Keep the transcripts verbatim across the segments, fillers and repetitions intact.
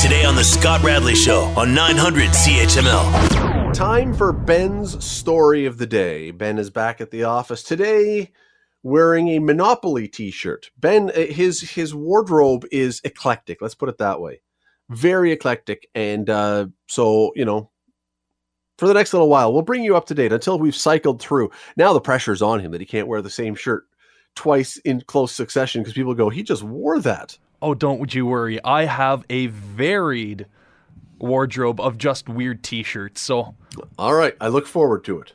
Today on the Scott Radley Show on nine hundred C H M L. Time for Ben's Story of the Day. Ben is back at the office today wearing a Monopoly t-shirt. Ben, his his wardrobe is eclectic. Let's put it that way. Very eclectic. And uh, so, you know, for the next little while, we'll bring you up to date until we've cycled through. Now the pressure's on him that he can't wear the same shirt twice in close succession because people go, he just wore that. Oh, don't you worry. I have a varied wardrobe of just weird t-shirts. So, all right. I look forward to it.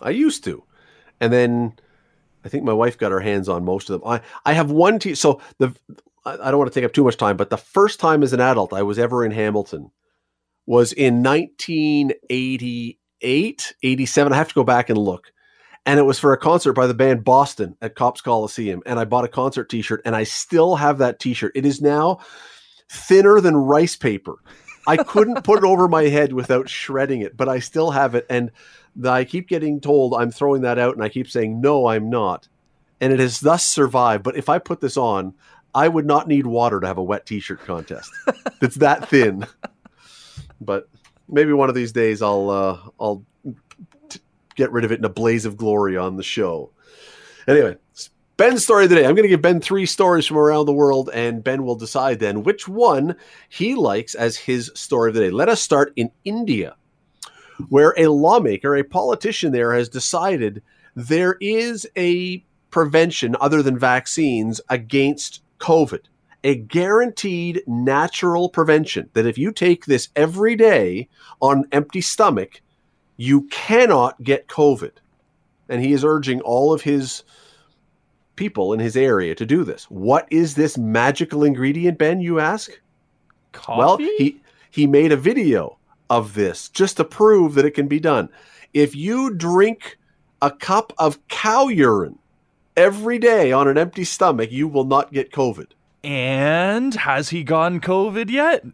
I used to. And then I think my wife got her hands on most of them. I, I have one t So the I don't want to take up too much time, but the first time as an adult I was ever in Hamilton was in nineteen eighty-eight, eighty-seven. I have to go back and look. And it was for a concert by the band Boston at Cops Coliseum. And I bought a concert t-shirt and I still have that t-shirt. It is now thinner than rice paper. I couldn't put it over my head without shredding it, but I still have it. And I keep getting told I'm throwing that out and I keep saying, no, I'm not. And it has thus survived. But if I put this on, I would not need water to have a wet t-shirt contest. It's that thin. But maybe one of these days I'll, uh, I'll, get rid of it in a blaze of glory on the show. Anyway, Ben's story of the day. I'm going to give Ben three stories from around the world, and Ben will decide then which one he likes as his story of the day. Let us start in India, where a lawmaker, a politician there, has decided there is a prevention other than vaccines against COVID, a guaranteed natural prevention that if you take this every day on an empty stomach, you cannot get COVID. And he is urging all of his people in his area to do this. What is this magical ingredient, Ben, you ask? Coffee? Well, he, he made a video of this just to prove that it can be done. If you drink a cup of cow urine every day on an empty stomach, you will not get COVID. And has he gotten COVID yet?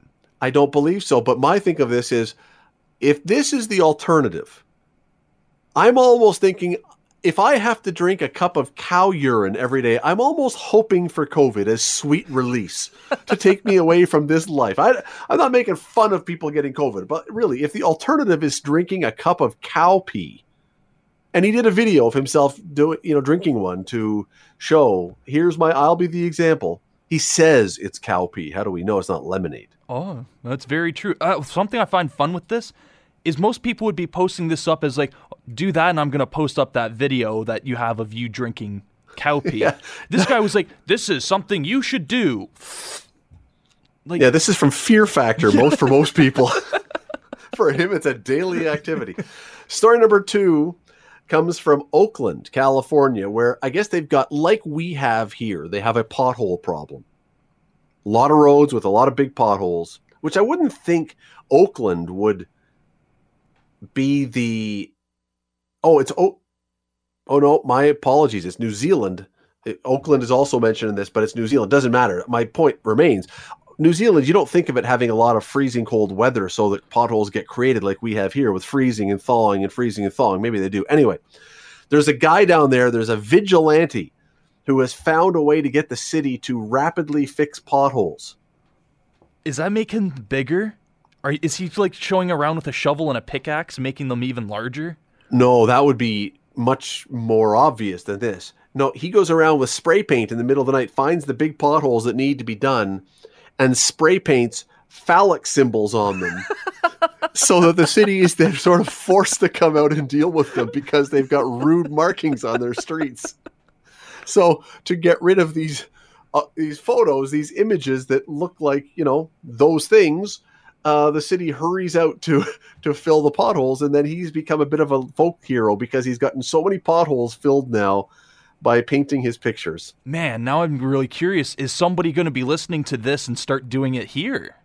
I don't believe so. But my think of this is, if this is the alternative, I'm almost thinking if I have to drink a cup of cow urine every day, I'm almost hoping for COVID as sweet release to take me away from this life. I, I'm not making fun of people getting COVID, but really, if the alternative is drinking a cup of cow pee, and he did a video of himself doing, you know, drinking one to show, here's my, I'll be the example. He says it's cow pee. How do we know it's not lemonade? Oh, that's very true. Uh, something I find fun with this is most people would be posting this up as like, do that and I'm going to post up that video that you have of you drinking cow pee. Yeah. This guy was like, this is something you should do. Like, yeah, this is from Fear Factor, most for most people. For him, it's a daily activity. Story number two comes from Oakland, California, where I guess they've got, like we have here, they have a pothole problem. A lot of roads with a lot of big potholes, which I wouldn't think Oakland would be the... Oh, it's... Oh, oh no, my apologies. It's New Zealand. It, Oakland is also mentioned in this, but it's New Zealand. Doesn't matter. My point remains. New Zealand, you don't think of it having a lot of freezing cold weather so that potholes get created like we have here with freezing and thawing and freezing and thawing. Maybe they do. Anyway, there's a guy down there. There's a vigilante who has found a way to get the city to rapidly fix potholes. Is that making them bigger? Or is he like showing around with a shovel and a pickaxe, making them even larger? No, that would be much more obvious than this. No, he goes around with spray paint in the middle of the night, finds the big potholes that need to be done, and spray paints phallic symbols on them so that the city is then sort of forced to come out and deal with them because they've got rude markings on their streets. So to get rid of these uh, these photos, these images that look like, you know, those things, uh, the city hurries out to to fill the potholes. And then he's become a bit of a folk hero because he's gotten so many potholes filled now by painting his pictures. Man, now I'm really curious. Is somebody going to be listening to this and start doing it here?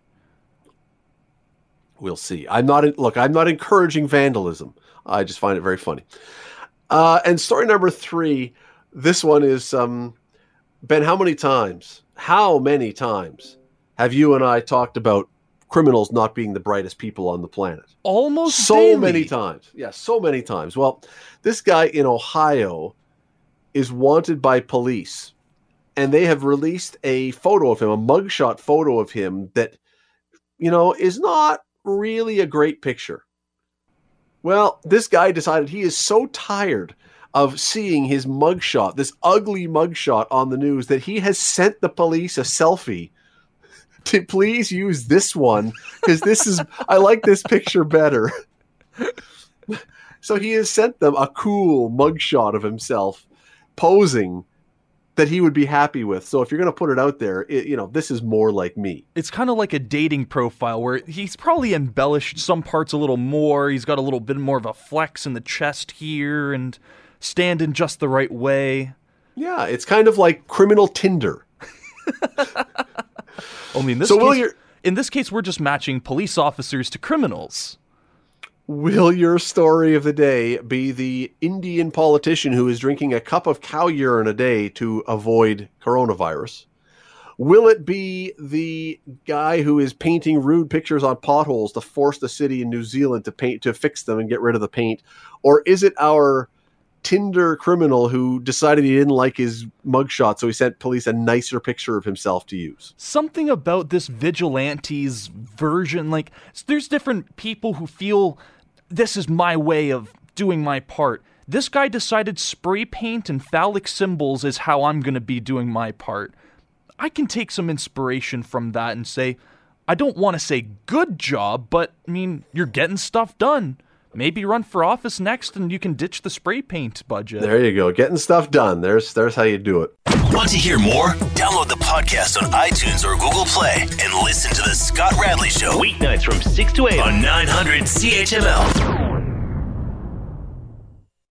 We'll see. I'm not, look, I'm not encouraging vandalism. I just find it very funny. Uh, and story number three, this one is, um, Ben, how many times, how many times have you and I talked about criminals not being the brightest people on the planet? Almost so daily. many times. Yeah, so many times. Well, this guy in Ohio is wanted by police, and they have released a photo of him, a mugshot photo of him that you know, is not really a great picture. Well, this guy decided he is so tired of seeing his mugshot, this ugly mugshot on the news, that he has sent the police a selfie to please use this one, because this is, I like this picture better. So he has sent them a cool mugshot of himself posing that he would be happy with. So if you're going to put it out there, it, you know, this is more like me. It's kind of like a dating profile where he's probably embellished some parts a little more. He's got a little bit more of a flex in the chest here and stand in just the right way. Yeah, it's kind of like criminal Tinder. Only in this, so case, will in this case, we're just matching police officers to criminals. Will your story of the day be the Indian politician who is drinking a cup of cow urine a day to avoid coronavirus? Will it be the guy who is painting rude pictures on potholes to force the city in New Zealand to paint, to fix them and get rid of the paint? Or is it our Tinder criminal who decided he didn't like his mugshot, so he sent police a nicer picture of himself to use? Something about this vigilante's version, like, there's different people who feel... this is my way of doing my part. This guy decided spray paint and phallic symbols is how I'm going to be doing my part. I can take some inspiration from that and say, I don't want to say good job, but, I mean, you're getting stuff done. Maybe run for office next and you can ditch the spray paint budget. There you go. Getting stuff done. There's, there's how you do it. Want to hear more? Download the podcast on iTunes or Google Play and listen to The Scott Radley Show. Weeknights from six to eight on nine hundred C H M L.